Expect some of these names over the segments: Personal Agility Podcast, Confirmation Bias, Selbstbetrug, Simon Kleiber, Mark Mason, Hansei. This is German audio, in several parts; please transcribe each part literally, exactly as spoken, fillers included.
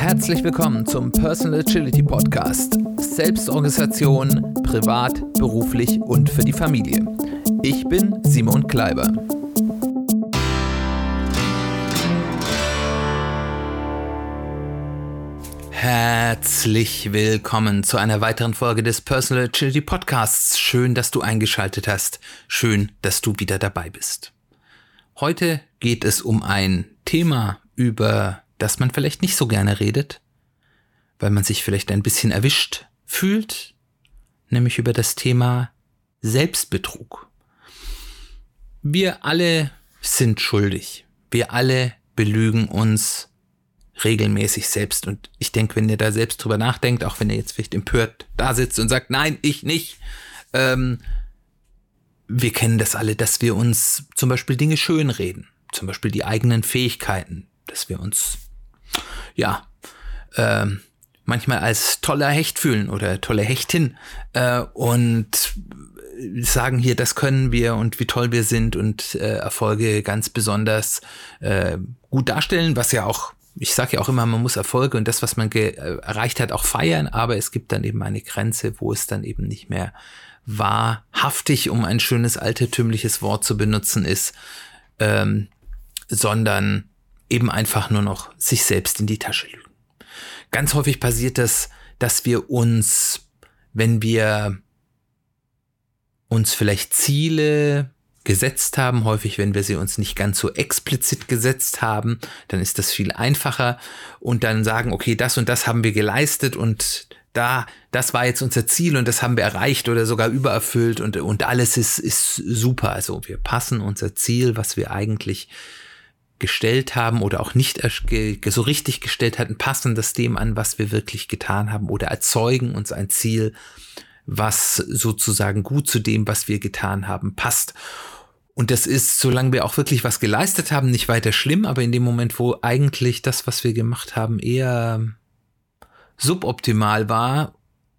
Herzlich willkommen zum Personal Agility Podcast. Selbstorganisation, privat, beruflich und für die Familie. Ich bin Simon Kleiber. Herzlich willkommen zu einer weiteren Folge des Personal Agility Podcasts. Schön, dass du eingeschaltet hast. Schön, dass du wieder dabei bist. Heute geht es um ein Thema, über das man vielleicht nicht so gerne redet, weil man sich vielleicht ein bisschen erwischt fühlt, nämlich über das Thema Selbstbetrug. Wir alle sind schuldig. Wir alle belügen uns regelmäßig selbst. Und ich denke, wenn ihr da selbst drüber nachdenkt, auch wenn ihr jetzt vielleicht empört da sitzt und sagt, nein, ich nicht, ähm, wir kennen das alle, dass wir uns zum Beispiel Dinge schönreden, zum Beispiel die eigenen Fähigkeiten, dass wir uns ja äh, manchmal als toller Hecht fühlen oder tolle Hechtin äh, und sagen hier, das können wir und wie toll wir sind und äh, Erfolge ganz besonders äh, gut darstellen, was ja auch, ich sage ja auch immer, man muss Erfolge und das, was man ge- erreicht hat, auch feiern, aber es gibt dann eben eine Grenze, wo es dann eben nicht mehr wahrhaftig, um ein schönes altertümliches Wort zu benutzen ist, ähm, sondern eben einfach nur noch sich selbst in die Tasche lügen. Ganz häufig passiert das, dass wir uns, wenn wir uns vielleicht Ziele gesetzt haben, häufig, wenn wir sie uns nicht ganz so explizit gesetzt haben, dann ist das viel einfacher und dann sagen, okay, das und das haben wir geleistet und da, das war jetzt unser Ziel und das haben wir erreicht oder sogar übererfüllt und, und alles ist, ist super. Also wir passen unser Ziel, was wir eigentlich gestellt haben oder auch nicht so richtig gestellt hatten, passen das dem an, was wir wirklich getan haben oder erzeugen uns ein Ziel, was sozusagen gut zu dem, was wir getan haben, passt. Und das ist, solange wir auch wirklich was geleistet haben, nicht weiter schlimm, aber in dem Moment, wo eigentlich das, was wir gemacht haben, eher suboptimal war,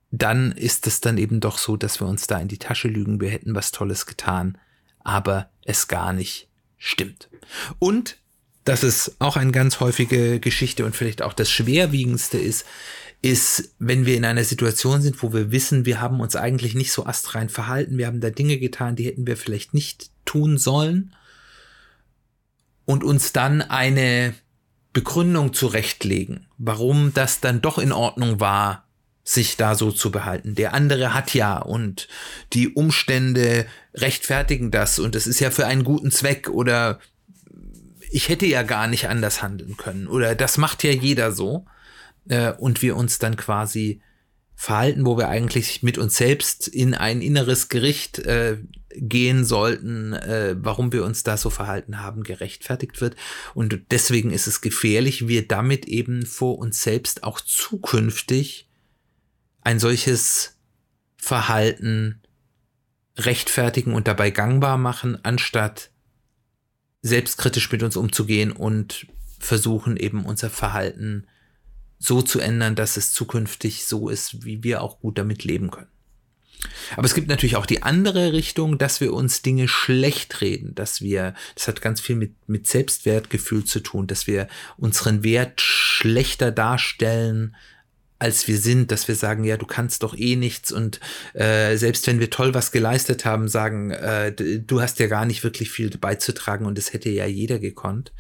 dann ist es dann eben doch so, dass wir uns da in die Tasche lügen, wir hätten was Tolles getan, aber es gar nicht stimmt. Und das ist auch eine ganz häufige Geschichte und vielleicht auch das Schwerwiegendste ist, ist, wenn wir in einer Situation sind, wo wir wissen, wir haben uns eigentlich nicht so astrein verhalten, wir haben da Dinge getan, die hätten wir vielleicht nicht tun sollen und uns dann eine Begründung zurechtlegen, warum das dann doch in Ordnung war, sich da so zu behalten. Der andere hat ja und die Umstände rechtfertigen das und es ist ja für einen guten Zweck oder ich hätte ja gar nicht anders handeln können oder das macht ja jeder so und wir uns dann quasi verhalten, wo wir eigentlich mit uns selbst in ein inneres Gericht äh, gehen sollten, äh, warum wir uns da so verhalten haben, gerechtfertigt wird. Und deswegen ist es gefährlich, wir damit eben vor uns selbst auch zukünftig ein solches Verhalten rechtfertigen und dabei gangbar machen, anstatt selbstkritisch mit uns umzugehen und versuchen eben unser Verhalten so zu ändern, dass es zukünftig so ist, wie wir auch gut damit leben können. Aber es gibt natürlich auch die andere Richtung, dass wir uns Dinge schlecht reden, dass wir, das hat ganz viel mit, mit Selbstwertgefühl zu tun, dass wir unseren Wert schlechter darstellen, als wir sind, dass wir sagen, ja, du kannst doch eh nichts und äh, selbst wenn wir toll was geleistet haben, sagen, äh, du hast ja gar nicht wirklich viel beizutragen und das hätte ja jeder gekonnt.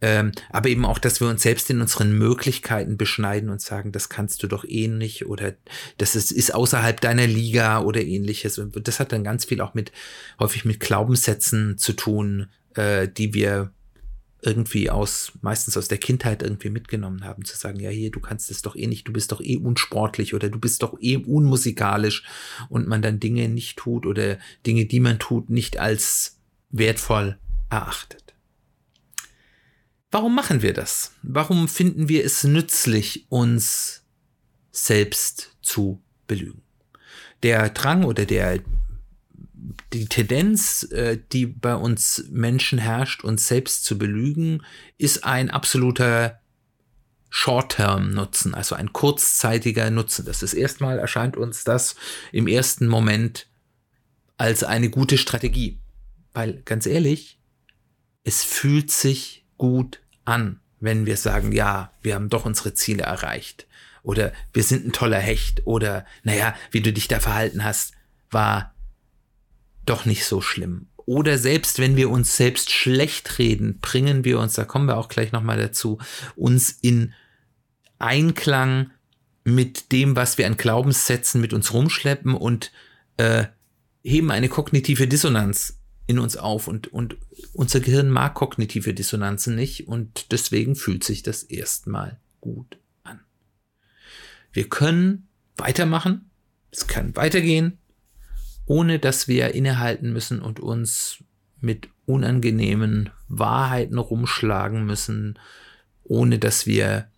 Ähm, aber eben auch, dass wir uns selbst in unseren Möglichkeiten beschneiden und sagen, das kannst du doch eh nicht oder das ist, ist außerhalb deiner Liga oder ähnliches. Und das hat dann ganz viel auch mit, häufig mit Glaubenssätzen zu tun, äh, die wir irgendwie aus, meistens aus der Kindheit irgendwie mitgenommen haben, zu sagen, ja hier, du kannst das doch eh nicht, du bist doch eh unsportlich oder du bist doch eh unmusikalisch und man dann Dinge nicht tut oder Dinge, die man tut, nicht als wertvoll erachtet. Warum machen wir das? Warum finden wir es nützlich, uns selbst zu belügen? Der Drang oder der, die Tendenz, die bei uns Menschen herrscht, uns selbst zu belügen, ist ein absoluter Short-Term-Nutzen, also ein kurzzeitiger Nutzen. Das ist erstmal, erscheint uns das im ersten Moment als eine gute Strategie. Weil, ganz ehrlich, es fühlt sich gut an, wenn wir sagen, ja, wir haben doch unsere Ziele erreicht oder wir sind ein toller Hecht oder naja, wie du dich da verhalten hast, war doch nicht so schlimm. Oder selbst wenn wir uns selbst schlecht reden, bringen wir uns, da kommen wir auch gleich nochmal dazu, uns in Einklang mit dem, was wir an Glaubenssätzen mit uns rumschleppen und äh, heben eine kognitive Dissonanz in uns auf. Und, und unser Gehirn mag kognitive Dissonanzen nicht und deswegen fühlt sich das erstmal gut an. Wir können weitermachen, es kann weitergehen, ohne dass wir innehalten müssen und uns mit unangenehmen Wahrheiten rumschlagen müssen, ohne dass wir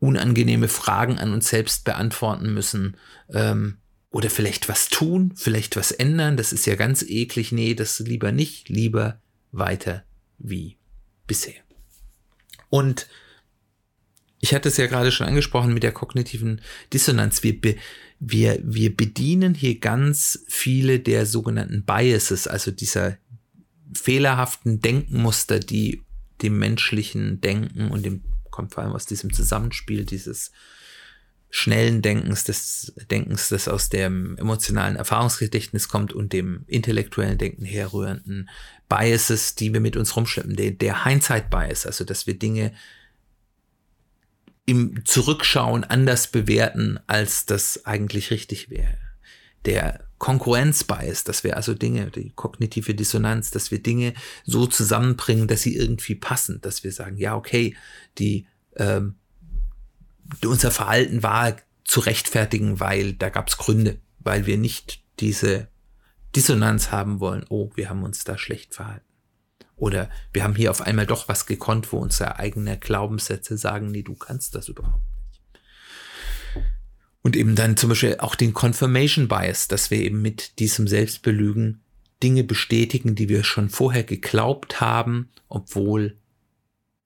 unangenehme Fragen an uns selbst beantworten müssen, ähm, oder vielleicht was tun, vielleicht was ändern, das ist ja ganz eklig, nee, das lieber nicht, lieber weiter wie bisher. Und ich hatte es ja gerade schon angesprochen mit der kognitiven Dissonanz. Wir, be, wir, wir bedienen hier ganz viele der sogenannten Biases, also dieser fehlerhaften Denkmuster, die dem menschlichen Denken und dem, kommt vor allem aus diesem Zusammenspiel dieses schnellen Denkens, des Denkens, das aus dem emotionalen Erfahrungsgedächtnis kommt und dem intellektuellen Denken herrührenden Biases, die wir mit uns rumschleppen, der, der Hindsight Bias, also dass wir Dinge im Zurückschauen anders bewerten, als das eigentlich richtig wäre. Der Konkurrenz-Bias, dass wir also Dinge, die kognitive Dissonanz, dass wir Dinge so zusammenbringen, dass sie irgendwie passen, dass wir sagen, ja, okay, die ähm, unser Verhalten war zu rechtfertigen, weil da gab es Gründe, weil wir nicht diese Dissonanz haben wollen, oh, wir haben uns da schlecht verhalten. Oder wir haben hier auf einmal doch was gekonnt, wo unsere eigenen Glaubenssätze sagen, nee, du kannst das überhaupt nicht. Und eben dann zum Beispiel auch den Confirmation Bias, dass wir eben mit diesem Selbstbelügen Dinge bestätigen, die wir schon vorher geglaubt haben, obwohl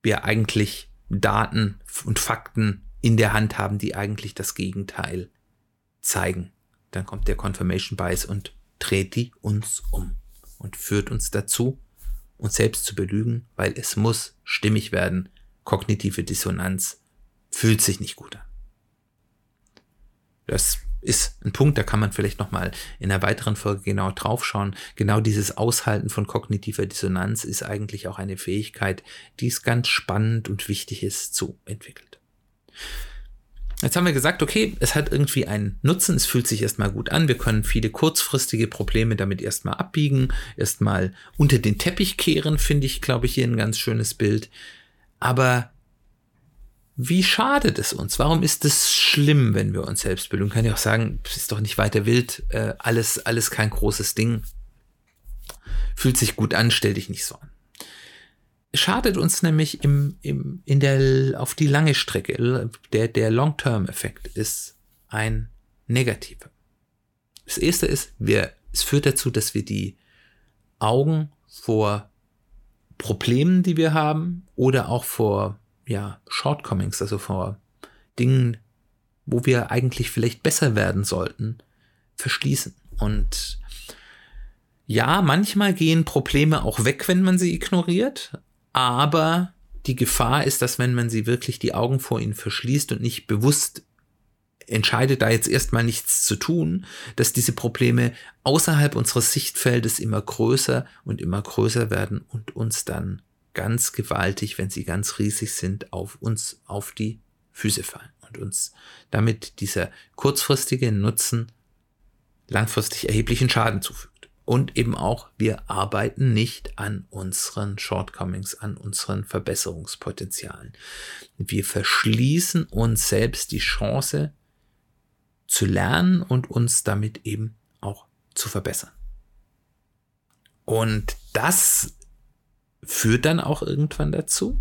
wir eigentlich Daten und Fakten in der Hand haben, die eigentlich das Gegenteil zeigen. Dann kommt der Confirmation Bias und dreht die uns um und führt uns dazu, uns selbst zu belügen, weil es muss stimmig werden. Kognitive Dissonanz fühlt sich nicht gut an. Das ist ein Punkt, da kann man vielleicht nochmal in einer weiteren Folge genau drauf schauen. Genau dieses Aushalten von kognitiver Dissonanz ist eigentlich auch eine Fähigkeit, die es ganz spannend und wichtig ist, zu entwickeln. Jetzt haben wir gesagt, okay, es hat irgendwie einen Nutzen, es fühlt sich erstmal gut an, wir können viele kurzfristige Probleme damit erstmal abbiegen, erstmal unter den Teppich kehren, finde ich, glaube ich, hier ein ganz schönes Bild. Aber wie schadet es uns? Warum ist es schlimm, wenn wir uns selbst belügen? Kann ich auch sagen, es ist doch nicht weiter wild, äh, alles, alles kein großes Ding. Fühlt sich gut an, stell dich nicht so an. Schadet uns nämlich im, im, in der, auf die lange Strecke. Der, der Long-Term-Effekt ist ein negativer. Das erste ist, wir, es führt dazu, dass wir die Augen vor Problemen, die wir haben, oder auch vor, ja, Shortcomings, also vor Dingen, wo wir eigentlich vielleicht besser werden sollten, verschließen. Und ja, manchmal gehen Probleme auch weg, wenn man sie ignoriert. Aber die Gefahr ist, dass wenn man sie wirklich die Augen vor ihnen verschließt und nicht bewusst entscheidet, da jetzt erstmal nichts zu tun, dass diese Probleme außerhalb unseres Sichtfeldes immer größer und immer größer werden und uns dann ganz gewaltig, wenn sie ganz riesig sind, auf uns auf die Füße fallen und uns damit dieser kurzfristige Nutzen langfristig erheblichen Schaden zufügt. Und eben auch, wir arbeiten nicht an unseren Shortcomings, an unseren Verbesserungspotenzialen. Wir verschließen uns selbst die Chance zu lernen und uns damit eben auch zu verbessern. Und das führt dann auch irgendwann dazu,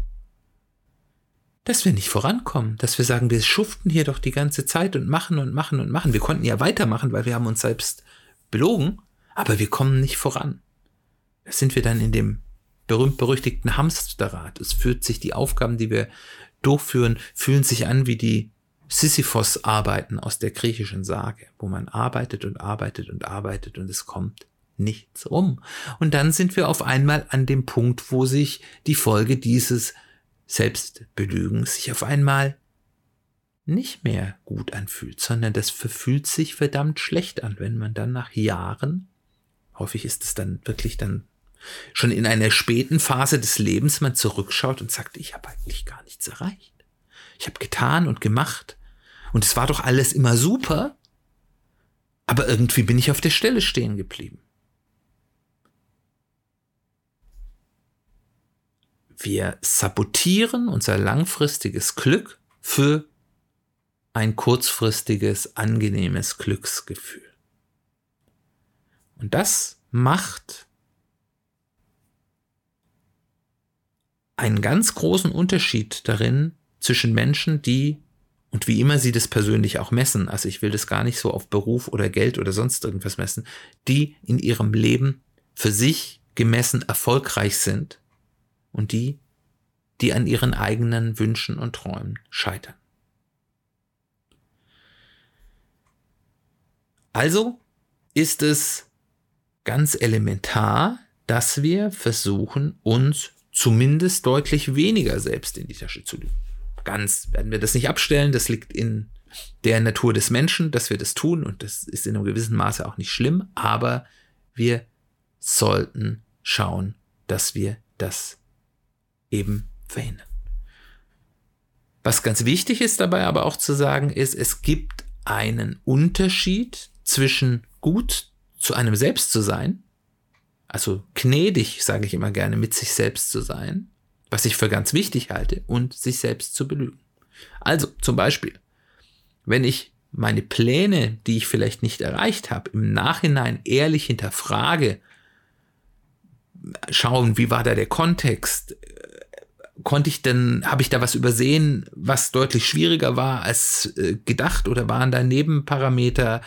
dass wir nicht vorankommen, dass wir sagen, wir schuften hier doch die ganze Zeit und machen und machen und machen. Wir konnten ja weitermachen, weil wir haben uns selbst belogen. Aber wir kommen nicht voran. Da sind wir dann in dem berühmt-berüchtigten Hamsterrad. Es fühlt sich, die Aufgaben, die wir durchführen, fühlen sich an wie die Sisyphos-Arbeiten aus der griechischen Sage, wo man arbeitet und arbeitet und arbeitet und es kommt nichts rum. Und dann sind wir auf einmal an dem Punkt, wo sich die Folge dieses Selbstbelügen sich auf einmal nicht mehr gut anfühlt, sondern das fühlt sich verdammt schlecht an, wenn man dann nach Jahren, häufig ist es dann wirklich dann schon in einer späten Phase des Lebens, man zurückschaut und sagt, ich habe eigentlich gar nichts erreicht. Ich habe getan und gemacht und es war doch alles immer super, aber irgendwie bin ich auf der Stelle stehen geblieben. Wir sabotieren unser langfristiges Glück für ein kurzfristiges, angenehmes Glücksgefühl. Und das macht einen ganz großen Unterschied darin zwischen Menschen, die, und wie immer sie das persönlich auch messen, also ich will das gar nicht so auf Beruf oder Geld oder sonst irgendwas messen, die in ihrem Leben für sich gemessen erfolgreich sind und die, die an ihren eigenen Wünschen und Träumen scheitern. Also ist es ganz elementar, dass wir versuchen, uns zumindest deutlich weniger selbst in die Tasche zu lügen. Ganz werden wir das nicht abstellen, das liegt in der Natur des Menschen, dass wir das tun und das ist in einem gewissen Maße auch nicht schlimm, aber wir sollten schauen, dass wir das eben verhindern. Was ganz wichtig ist dabei aber auch zu sagen ist, es gibt einen Unterschied zwischen gut zu einem selbst zu sein, also gnädig, sage ich immer gerne, mit sich selbst zu sein, was ich für ganz wichtig halte, und sich selbst zu belügen. Also zum Beispiel, wenn ich meine Pläne, die ich vielleicht nicht erreicht habe, im Nachhinein ehrlich hinterfrage, schauen, wie war da der Kontext? Konnte ich denn, habe ich da was übersehen, was deutlich schwieriger war als gedacht, oder waren da Nebenparameter,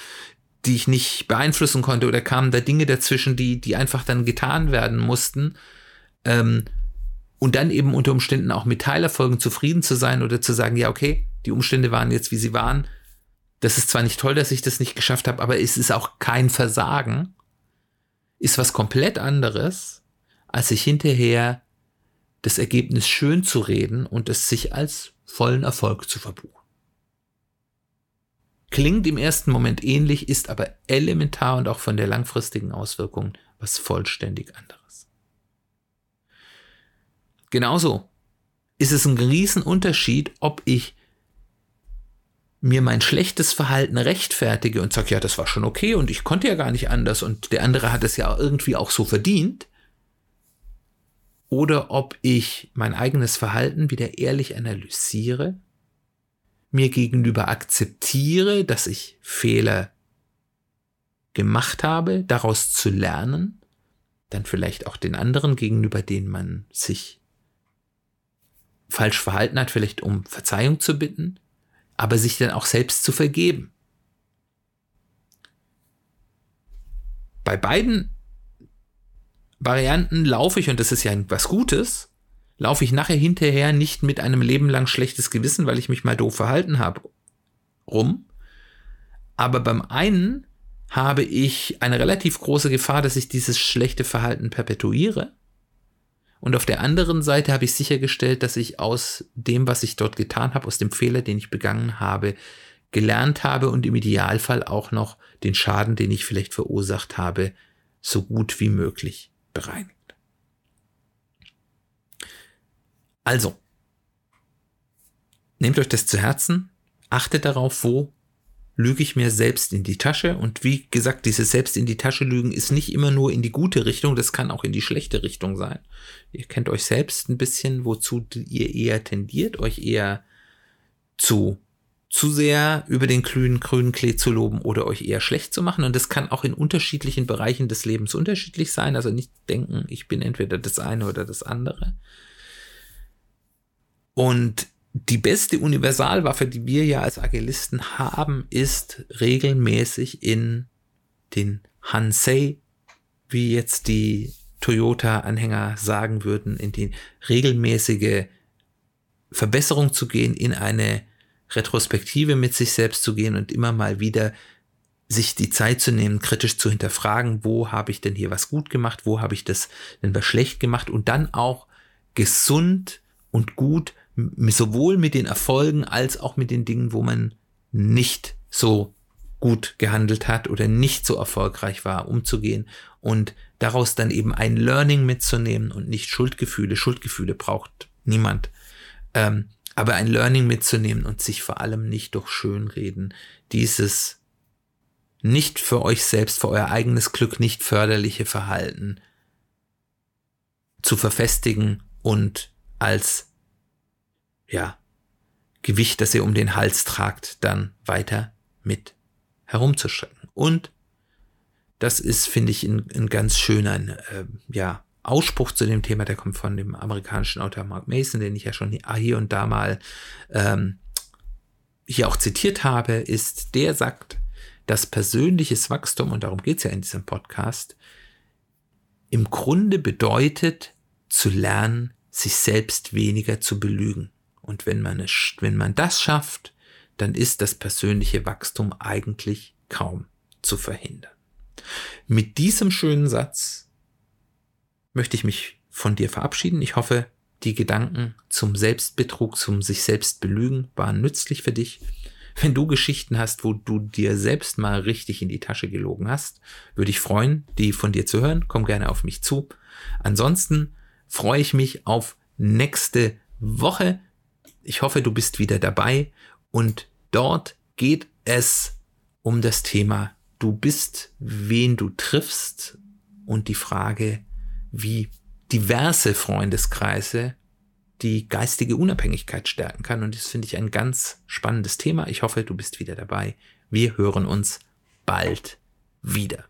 die ich nicht beeinflussen konnte, oder kamen da Dinge dazwischen, die, die einfach dann getan werden mussten? Ähm, und dann eben unter Umständen auch mit Teilerfolgen zufrieden zu sein oder zu sagen, ja, okay, die Umstände waren jetzt, wie sie waren. Das ist zwar nicht toll, dass ich das nicht geschafft habe, aber es ist auch kein Versagen. Ist was komplett anderes, als sich hinterher das Ergebnis schön zu reden und es sich als vollen Erfolg zu verbuchen. Klingt im ersten Moment ähnlich, ist aber elementar und auch von der langfristigen Auswirkung was vollständig anderes. Genauso ist es ein Riesenunterschied, ob ich mir mein schlechtes Verhalten rechtfertige und sage, ja, das war schon okay und ich konnte ja gar nicht anders und der andere hat es ja irgendwie auch so verdient, oder ob ich mein eigenes Verhalten wieder ehrlich analysiere, mir gegenüber akzeptiere, dass ich Fehler gemacht habe, daraus zu lernen, dann vielleicht auch den anderen gegenüber, den man sich falsch verhalten hat, vielleicht um Verzeihung zu bitten, aber sich dann auch selbst zu vergeben. Bei beiden Varianten laufe ich, und das ist ja was Gutes, laufe ich nachher hinterher nicht mit einem Leben lang schlechtes Gewissen, weil ich mich mal doof verhalten habe, rum. Aber beim einen habe ich eine relativ große Gefahr, dass ich dieses schlechte Verhalten perpetuiere. Und auf der anderen Seite habe ich sichergestellt, dass ich aus dem, was ich dort getan habe, aus dem Fehler, den ich begangen habe, gelernt habe und im Idealfall auch noch den Schaden, den ich vielleicht verursacht habe, so gut wie möglich bereinigt. Also, nehmt euch das zu Herzen, achtet darauf, wo lüge ich mir selbst in die Tasche, und wie gesagt, dieses selbst in die Tasche lügen ist nicht immer nur in die gute Richtung, das kann auch in die schlechte Richtung sein. Ihr kennt euch selbst ein bisschen, wozu ihr eher tendiert, euch eher zu, zu sehr über den grünen, grünen Klee zu loben oder euch eher schlecht zu machen, und das kann auch in unterschiedlichen Bereichen des Lebens unterschiedlich sein, also nicht denken, ich bin entweder das eine oder das andere. Und die beste Universalwaffe, die wir ja als Agilisten haben, ist regelmäßig in den Hansei, wie jetzt die Toyota-Anhänger sagen würden, in die regelmäßige Verbesserung zu gehen, in eine Retrospektive mit sich selbst zu gehen und immer mal wieder sich die Zeit zu nehmen, kritisch zu hinterfragen, wo habe ich denn hier was gut gemacht, wo habe ich das denn was schlecht gemacht, und dann auch gesund und gut, sowohl mit den Erfolgen als auch mit den Dingen, wo man nicht so gut gehandelt hat oder nicht so erfolgreich war, umzugehen und daraus dann eben ein Learning mitzunehmen und nicht Schuldgefühle. Schuldgefühle braucht niemand. Ähm, aber ein Learning mitzunehmen und sich vor allem nicht durch Schönreden dieses nicht für euch selbst, für euer eigenes Glück nicht förderliche Verhalten zu verfestigen und als ja, Gewicht, das ihr um den Hals tragt, dann weiter mit herumzuschrecken. Und das ist, finde ich, ein, ein ganz schöner äh, ja, Ausspruch zu dem Thema, der kommt von dem amerikanischen Autor Mark Mason, den ich ja schon hier und da mal ähm, hier auch zitiert habe, ist, der sagt, dass persönliches Wachstum, und darum geht es ja in diesem Podcast, im Grunde bedeutet, zu lernen, sich selbst weniger zu belügen. Und wenn man, es, wenn man das schafft, dann ist das persönliche Wachstum eigentlich kaum zu verhindern. Mit diesem schönen Satz möchte ich mich von dir verabschieden. Ich hoffe, die Gedanken zum Selbstbetrug, zum sich selbst belügen waren nützlich für dich. Wenn du Geschichten hast, wo du dir selbst mal richtig in die Tasche gelogen hast, würde ich freuen, die von dir zu hören. Komm gerne auf mich zu. Ansonsten freue ich mich auf nächste Woche. Ich hoffe, du bist wieder dabei und dort geht es um das Thema, du bist, wen du triffst und die Frage, wie diverse Freundeskreise die geistige Unabhängigkeit stärken kann. Und das finde ich ein ganz spannendes Thema. Ich hoffe, du bist wieder dabei. Wir hören uns bald wieder.